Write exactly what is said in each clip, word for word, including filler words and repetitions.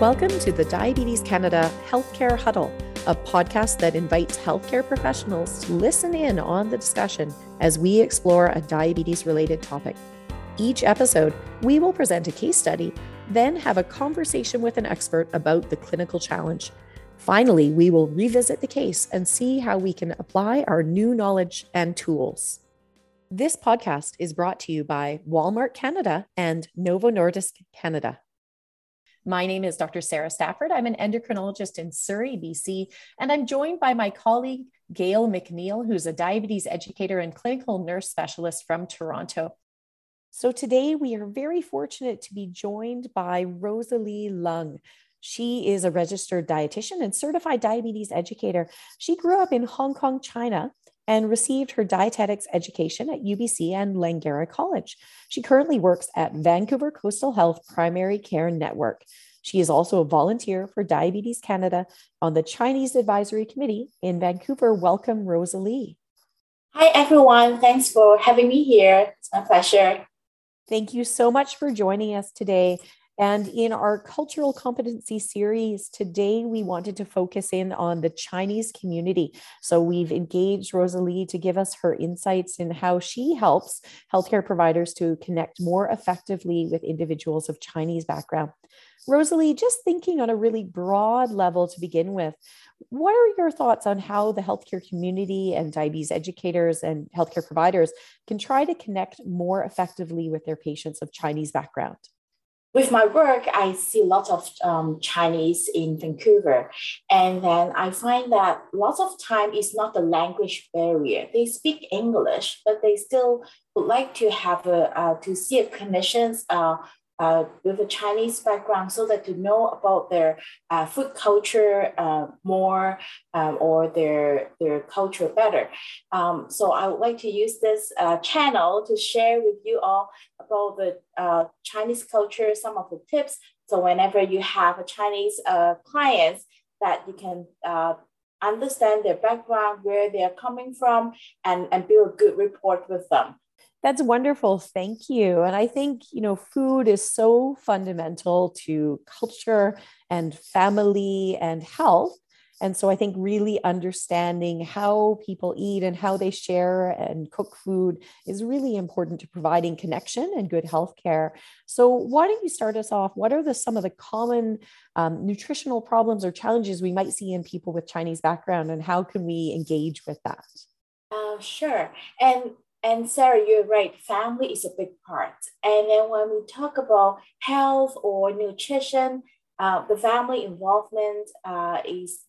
Welcome to the Diabetes Canada Healthcare Huddle, a podcast that invites healthcare professionals to listen in on the discussion as we explore a diabetes-related topic. Each episode, we will present a case study, then have a conversation with an expert about the clinical challenge. Finally, we will revisit the case and see how we can apply our new knowledge and tools. This podcast is brought to you by Walmart Canada and Novo Nordisk Canada. My name is Doctor Sarah Stafford. I'm an endocrinologist in Surrey, B C, and I'm joined by my colleague, Gail McNeil, who's a diabetes educator and clinical nurse specialist from Toronto. So today we are very fortunate to be joined by Rosalie Lung. She is a registered dietitian and certified diabetes educator. She grew up in Hong Kong, China, and received her dietetics education at U B C and Langara College. She currently works at Vancouver Coastal Health Primary Care Network. She is also a volunteer for Diabetes Canada on the Chinese Advisory Committee in Vancouver. Welcome, Rosalie. Hi, everyone. Thanks for having me here. It's my pleasure. Thank you so much for joining us today. And in our cultural competency series today, we wanted to focus in on the Chinese community. So we've engaged Rosalie to give us her insights in how she helps healthcare providers to connect more effectively with individuals of Chinese background. Rosalie, just thinking on a really broad level to begin with, what are your thoughts on how the healthcare community and diabetes educators and healthcare providers can try to connect more effectively with their patients of Chinese background? With my work, I see lots of um, Chinese in Vancouver, and then I find that lots of time is not the language barrier. They speak English, but they still would like to have a uh, to see a clinicians uh, uh, with a Chinese background so that to know about their uh, food culture uh, more um, or their their culture better. Um, so I would like to use this uh, channel to share with you all about the uh, Chinese culture, some of the tips. So whenever you have a Chinese uh, clients, that you can uh, understand their background, where they are coming from, and, and build a good rapport with them. That's wonderful. Thank you. And I think, you know, food is so fundamental to culture and family and health. And so I think really understanding how people eat and how they share and cook food is really important to providing connection and good health care. So why don't you start us off? What are the, some of the common um, nutritional problems or challenges we might see in people with Chinese background, and how can we engage with that? Uh, sure. And And Sarah, you're right, family is a big part. And then when we talk about health or nutrition, uh, the family involvement uh, is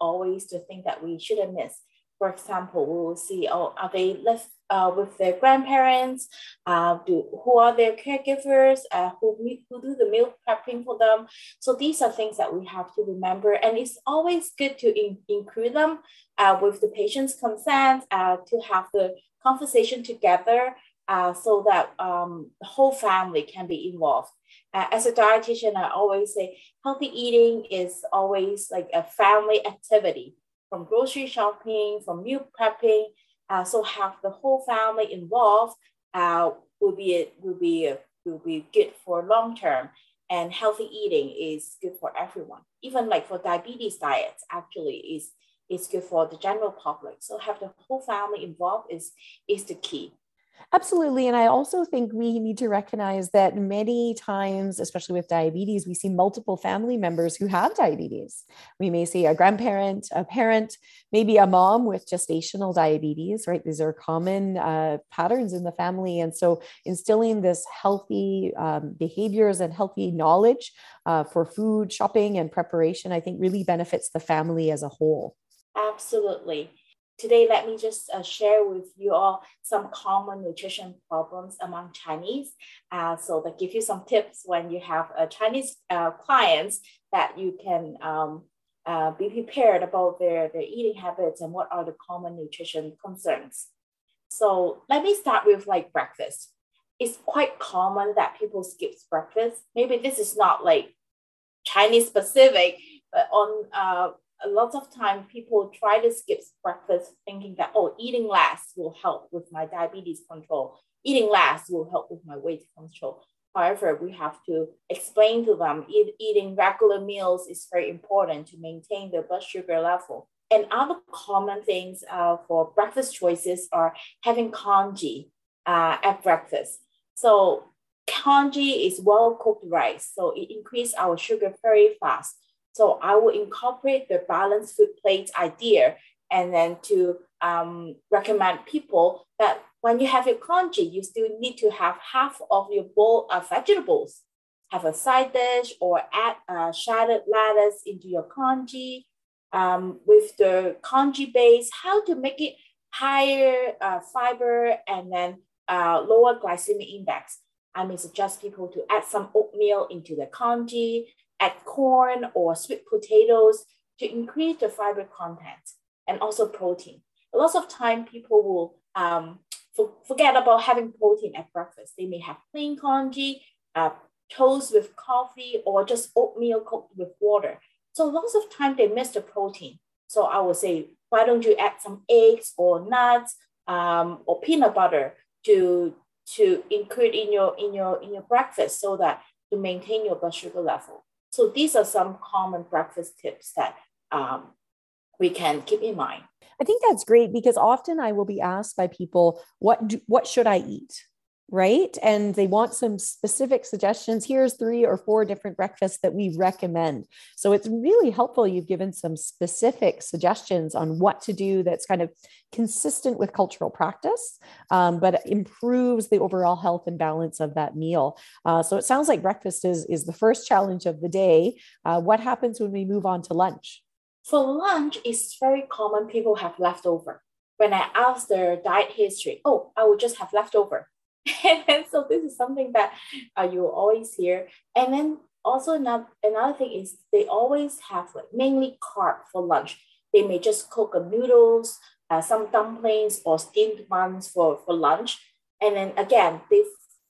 always the thing that we shouldn't miss. For example, we will see, oh, are they live uh, with their grandparents? Uh, do, who are their caregivers? Uh, who, who do the meal prepping for them? So these are things that we have to remember. And it's always good to in- include them uh, with the patient's consent uh, to have the conversation together uh, so that um, the whole family can be involved. Uh, as a dietitian, I always say healthy eating is always like a family activity, from grocery shopping, from meal prepping. Uh, so have the whole family involved uh, will be will be will be good for long term. And healthy eating is good for everyone. Even like for diabetes diets, actually is. It's good for the general public. So have the whole family involved is, is the key. Absolutely. And I also think we need to recognize that many times, especially with diabetes, we see multiple family members who have diabetes. We may see a grandparent, a parent, maybe a mom with gestational diabetes, right? These are common uh, patterns in the family. And so instilling this healthy um, behaviors and healthy knowledge uh, for food, shopping, and preparation, I think really benefits the family as a whole. Absolutely. Today, let me just uh, share with you all some common nutrition problems among Chinese. Uh, so that give you some tips when you have uh, Chinese uh, clients that you can um, uh, be prepared about their, their eating habits and what are the common nutrition concerns. So let me start with like breakfast. It's quite common that people skip breakfast. Maybe this is not like Chinese specific, but on uh, a lot of time people try to skip breakfast thinking that, oh, eating less will help with my diabetes control. Eating less will help with my weight control. However, we have to explain to them eat, eating regular meals is very important to maintain their blood sugar level. And other common things uh, for breakfast choices are having congee uh, at breakfast. So congee is well-cooked rice, so it increases our sugar very fast. So I will incorporate the balanced food plate idea and then to um, recommend people that when you have your congee, you still need to have half of your bowl of vegetables. Have a side dish or add uh, shredded lettuce into your congee. Um, with the congee base, how to make it higher uh, fiber and then uh, lower glycemic index. I may suggest people to add some oatmeal into the congee, add corn or sweet potatoes to increase the fiber content and also protein. A lot of time people will um, forget about having protein at breakfast. They may have plain congee, uh, toast with coffee, or just oatmeal cooked with water. So lots of time they miss the protein. So I would say, why don't you add some eggs or nuts um, or peanut butter to, to include in your, in, your, in your breakfast so that you maintain your blood sugar level. So these are some common breakfast tips that um, we can keep in mind. I think that's great because often I will be asked by people, what do, what should I eat? Right? And they want some specific suggestions. Here's three or four different breakfasts that we recommend. So it's really helpful. You've given some specific suggestions on what to do that's kind of consistent with cultural practice, um, but improves the overall health and balance of that meal. Uh, so it sounds like breakfast is, is the first challenge of the day. Uh, what happens when we move on to lunch? For lunch, it's very common people have leftover. When I ask their diet history, oh, I will just have leftover. And so this is something that uh, you always hear. And then also another, another thing is they always have like mainly carb for lunch. They may just cook a noodles, uh, some dumplings or steamed ones for, for lunch. And then again, they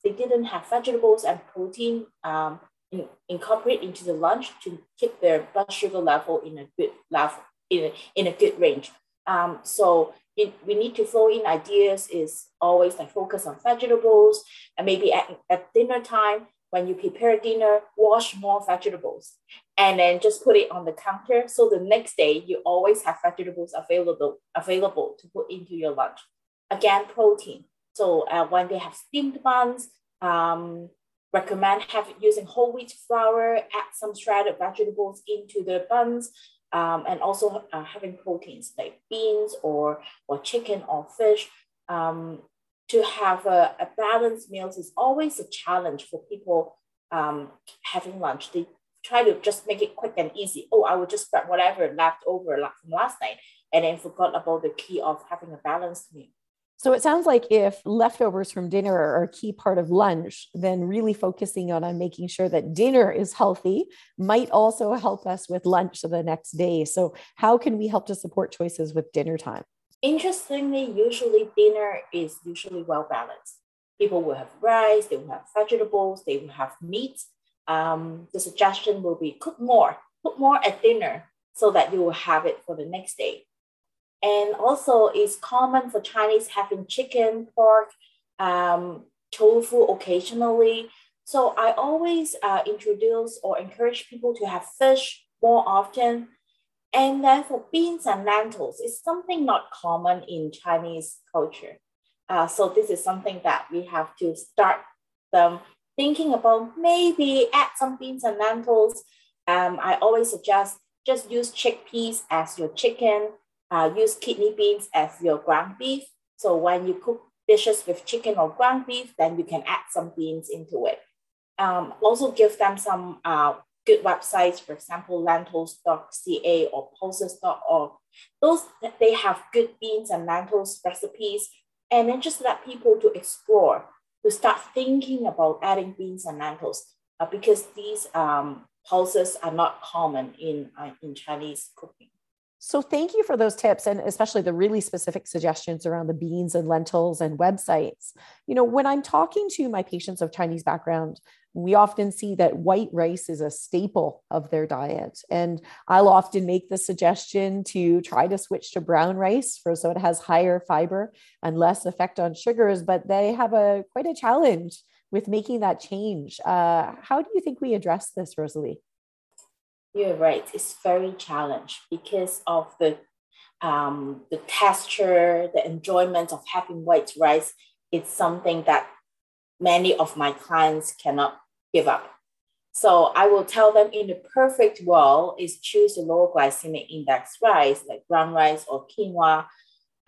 they didn't have vegetables and protein um, in, incorporate into the lunch to keep their blood sugar level in a good level, in a, in a good range. Um, so it, we need to throw in ideas is always like focus on vegetables and maybe at, at dinner time, when you prepare dinner, wash more vegetables and then just put it on the counter. So the next day you always have vegetables available, available to put into your lunch. Again, protein. So uh, when they have steamed buns, um, recommend have it using whole wheat flour, add some shredded vegetables into the buns. Um, and also uh, having proteins like beans or, or chicken or fish. Um, to have a, a balanced meal is always a challenge for people um, having lunch. They try to just make it quick and easy. Oh, I will just grab whatever left over from last night and then forgot about the key of having a balanced meal. So it sounds like if leftovers from dinner are a key part of lunch, then really focusing on, on making sure that dinner is healthy might also help us with lunch the next day. So how can we help to support choices with dinner time? Interestingly, usually dinner is usually well balanced. People will have rice, they will have vegetables, they will have meat. Um, the suggestion will be cook more, cook more at dinner so that you will have it for the next day. And also it's common for Chinese having chicken, pork, um, tofu occasionally. So I always uh, introduce or encourage people to have fish more often. And then for beans and lentils, it's something not common in Chinese culture. Uh, so this is something that we have to start them thinking about, maybe add some beans and lentils. Um, I always suggest just use chickpeas as your chicken. Uh, use kidney beans as your ground beef. So when you cook dishes with chicken or ground beef, then you can add some beans into it. Um, also give them some uh, good websites, for example, lentils dot c a or pulses dot org. Those, they have good beans and lentils recipes, and then just let people to explore, to start thinking about adding beans and lentils uh, because these um, pulses are not common in, uh, in Chinese cooking. So thank you for those tips and especially the really specific suggestions around the beans and lentils and websites. You know, when I'm talking to my patients of Chinese background, we often see that white rice is a staple of their diet. And I'll often make the suggestion to try to switch to brown rice for so it has higher fiber and less effect on sugars, but they have a quite a challenge with making that change. Uh, how do you think we address this, Rosalie? You're right. It's very challenging because of the um, the texture, the enjoyment of having white rice. It's something that many of my clients cannot give up. So I will tell them in the perfect world is choose a low glycemic index rice, like brown rice or quinoa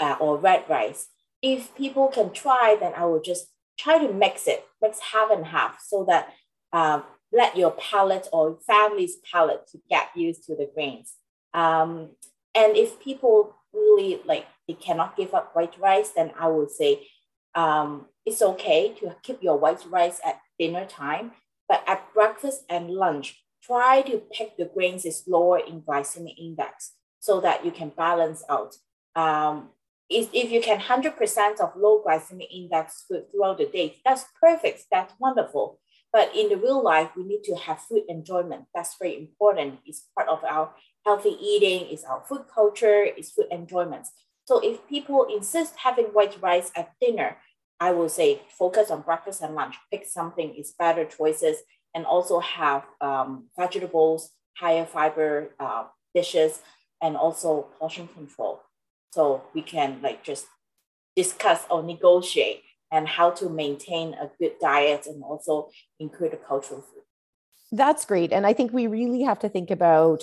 uh, or red rice. If people can try, then I will just try to mix it, mix half and half so that um, let your palate or family's palate to get used to the grains. Um, and if people really like, they cannot give up white rice, then I would say um, it's okay to keep your white rice at dinner time, but at breakfast and lunch, try to pick the grains that's lower in glycemic index so that you can balance out. Um, if, if you can one hundred percent of low glycemic index food throughout the day, that's perfect, that's wonderful. But in the real life, we need to have food enjoyment. That's very important. It's part of our healthy eating, it's our food culture, it's food enjoyment. So if people insist having white rice at dinner, I will say focus on breakfast and lunch, pick something, it's better choices, and also have um, vegetables, higher fiber uh, dishes, and also portion control. So we can like just discuss or negotiate and how to maintain a good diet and also include a cultural food. That's great. And I think we really have to think about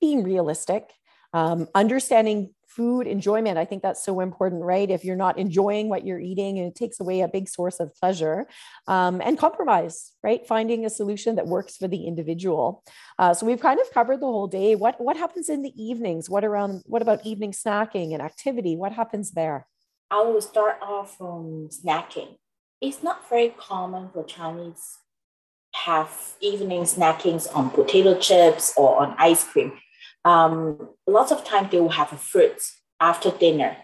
being realistic, um, understanding food enjoyment. I think that's so important, right? If you're not enjoying what you're eating, and it takes away a big source of pleasure, um, and compromise, right? Finding a solution that works for the individual. Uh, so we've kind of covered the whole day. What, what happens in the evenings? What around, what about evening snacking and activity? What happens there? I will start off from snacking. It's not very common for Chinese have evening snackings on potato chips or on ice cream. Um, lots of time they will have a fruit after dinner,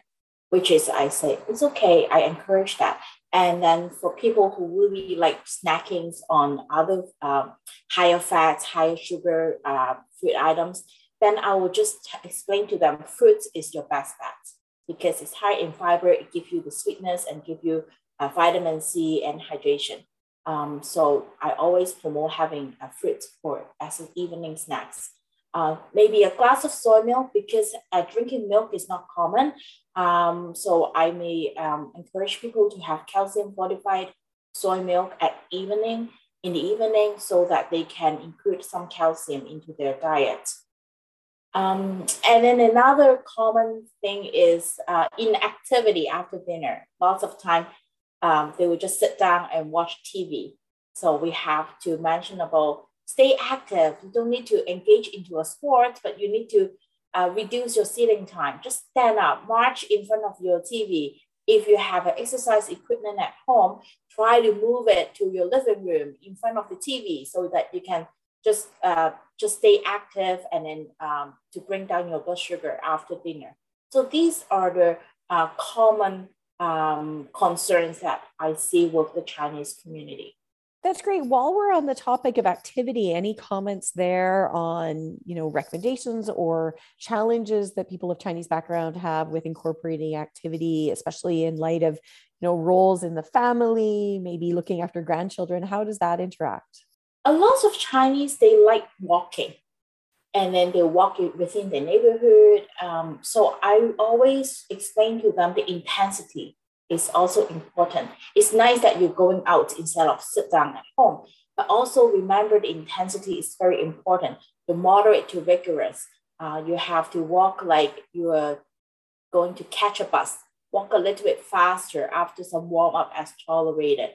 which is, I say, it's okay, I encourage that. And then for people who really like snackings on other um, higher fats, higher sugar uh, food items, then I will just explain to them fruits is your best bet, because it's high in fiber, it gives you the sweetness and give you uh, vitamin C and hydration. Um, so I always promote having a fruit for as an evening snacks. Uh, maybe a glass of soy milk, because uh, drinking milk is not common. Um, so I may um, encourage people to have calcium fortified soy milk at evening, in the evening, so that they can include some calcium into their diet. Um, and then another common thing is uh, inactivity after dinner. Lots of time, um, they will just sit down and watch T V. So we have to mention about stay active. You don't need to engage into a sport, but you need to uh, reduce your sitting time. Just stand up, march in front of your T V. If you have an exercise equipment at home, try to move it to your living room in front of the T V so that you can Just, uh, just stay active, and then um, to bring down your blood sugar after dinner. So these are the uh, common um, concerns that I see with the Chinese community. That's great. While we're on the topic of activity, any comments there on, you know, recommendations or challenges that people of Chinese background have with incorporating activity, especially in light of, you know, roles in the family, maybe looking after grandchildren? How does that interact? A lot of Chinese, they like walking, and then they walk within the neighborhood. Um, so I always explain to them the intensity is also important. It's nice that you're going out instead of sit down at home, but also remember the intensity is very important. The moderate to vigorous, uh, you have to walk like you are going to catch a bus. Walk a little bit faster after some warm up as tolerated.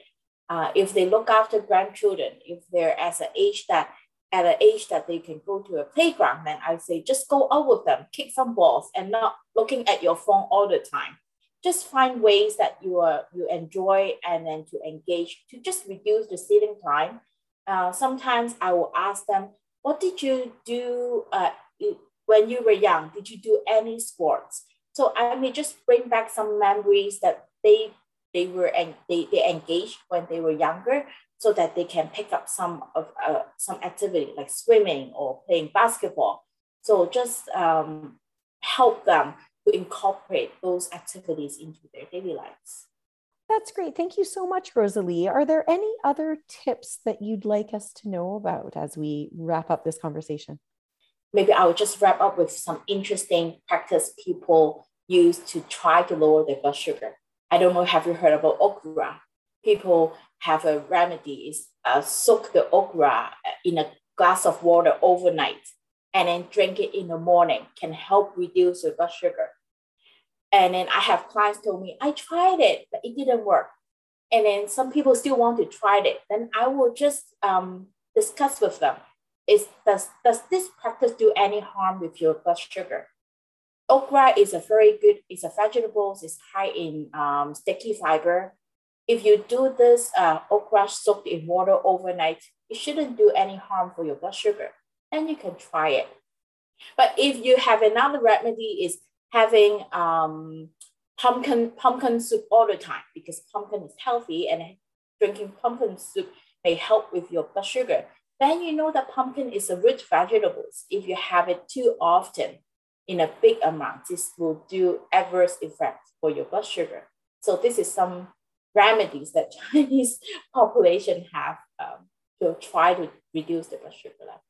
Uh, if they look after grandchildren, if they're as an age that at an age that they can go to a playground, then I say just go out with them, kick some balls, and not looking at your phone all the time. Just find ways that you are you enjoy, and then to engage, to just reduce the sitting time. Uh, sometimes I will ask them, "What did you do uh, when you were young? Did you do any sports?" So I may just bring back some memories that they. They were and they, they engaged when they were younger, so that they can pick up some of uh, some activity like swimming or playing basketball. So just um, help them to incorporate those activities into their daily lives. That's great. Thank you so much, Rosalie. Are there any other tips that you'd like us to know about as we wrap up this conversation? Maybe I'll just wrap up with some interesting practice people use to try to lower their blood sugar. I don't know, have you heard about okra? People have a remedy is uh, soak the okra in a glass of water overnight and then drink it in the morning, can help reduce your blood sugar. And then I have clients told me, I tried it, but it didn't work. And then some people still want to try it. Then I will just um, discuss with them. Is, does, does this practice do any harm with your blood sugar? Okra is a very good, it's a vegetable, it's high in um, sticky fiber. If you do this uh, okra soaked in water overnight, it shouldn't do any harm for your blood sugar. And you can try it. But if you have another remedy is having um, pumpkin pumpkin soup all the time, because pumpkin is healthy and drinking pumpkin soup may help with your blood sugar. Then you know that pumpkin is a rich vegetable. If you have it too often in a big amount, this will do adverse effects for your blood sugar. So this is some remedies that Chinese population have um, to try to reduce the blood sugar level.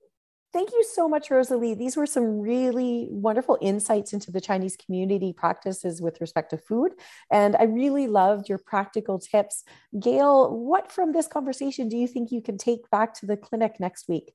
Thank you so much, Rosalie. These were some really wonderful insights into the Chinese community practices with respect to food. And I really loved your practical tips. Gail, what from this conversation do you think you can take back to the clinic next week?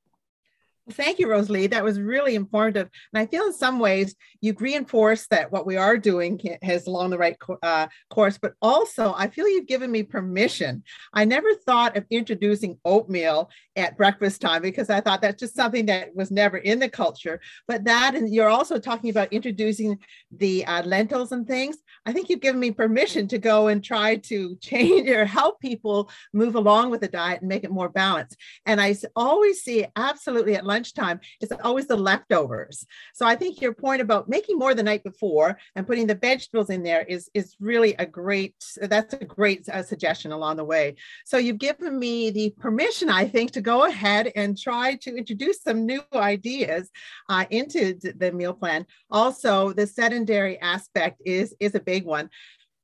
Thank you, Rosalie. That was really informative. And I feel in some ways you've reinforced that what we are doing has along the right uh, course, but also I feel you've given me permission. I never thought of introducing oatmeal at breakfast time because I thought that's just something that was never in the culture, but that, and you're also talking about introducing the uh, lentils and things. I think you've given me permission to go and try to change or help people move along with the diet and make it more balanced. And I always see absolutely at lunch Lunchtime, it's always the leftovers. So I think your point about making more the night before and putting the vegetables in there is, is really a great, that's a great uh, suggestion along the way. So you've given me the permission, I think, to go ahead and try to introduce some new ideas uh, into the meal plan. Also, the sedentary aspect is, is a big one.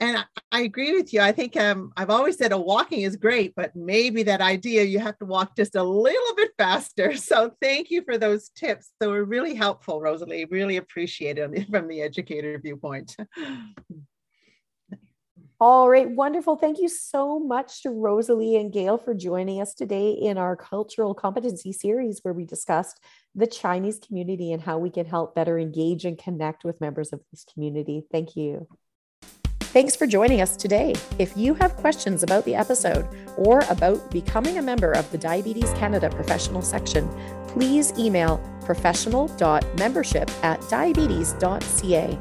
And I agree with you. I think um, I've always said a walking is great, but maybe that idea you have to walk just a little bit faster. So thank you for those tips. They were really helpful, Rosalie. Really appreciate it from the educator viewpoint. All right, wonderful. Thank you so much to Rosalie and Gail for joining us today in our cultural competency series, where we discussed the Chinese community and how we can help better engage and connect with members of this community. Thank you. Thanks for joining us today. If you have questions about the episode or about becoming a member of the Diabetes Canada professional section, please email professional dot membership at diabetes dot c a.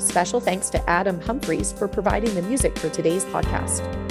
Special thanks to Adam Humphreys for providing the music for today's podcast.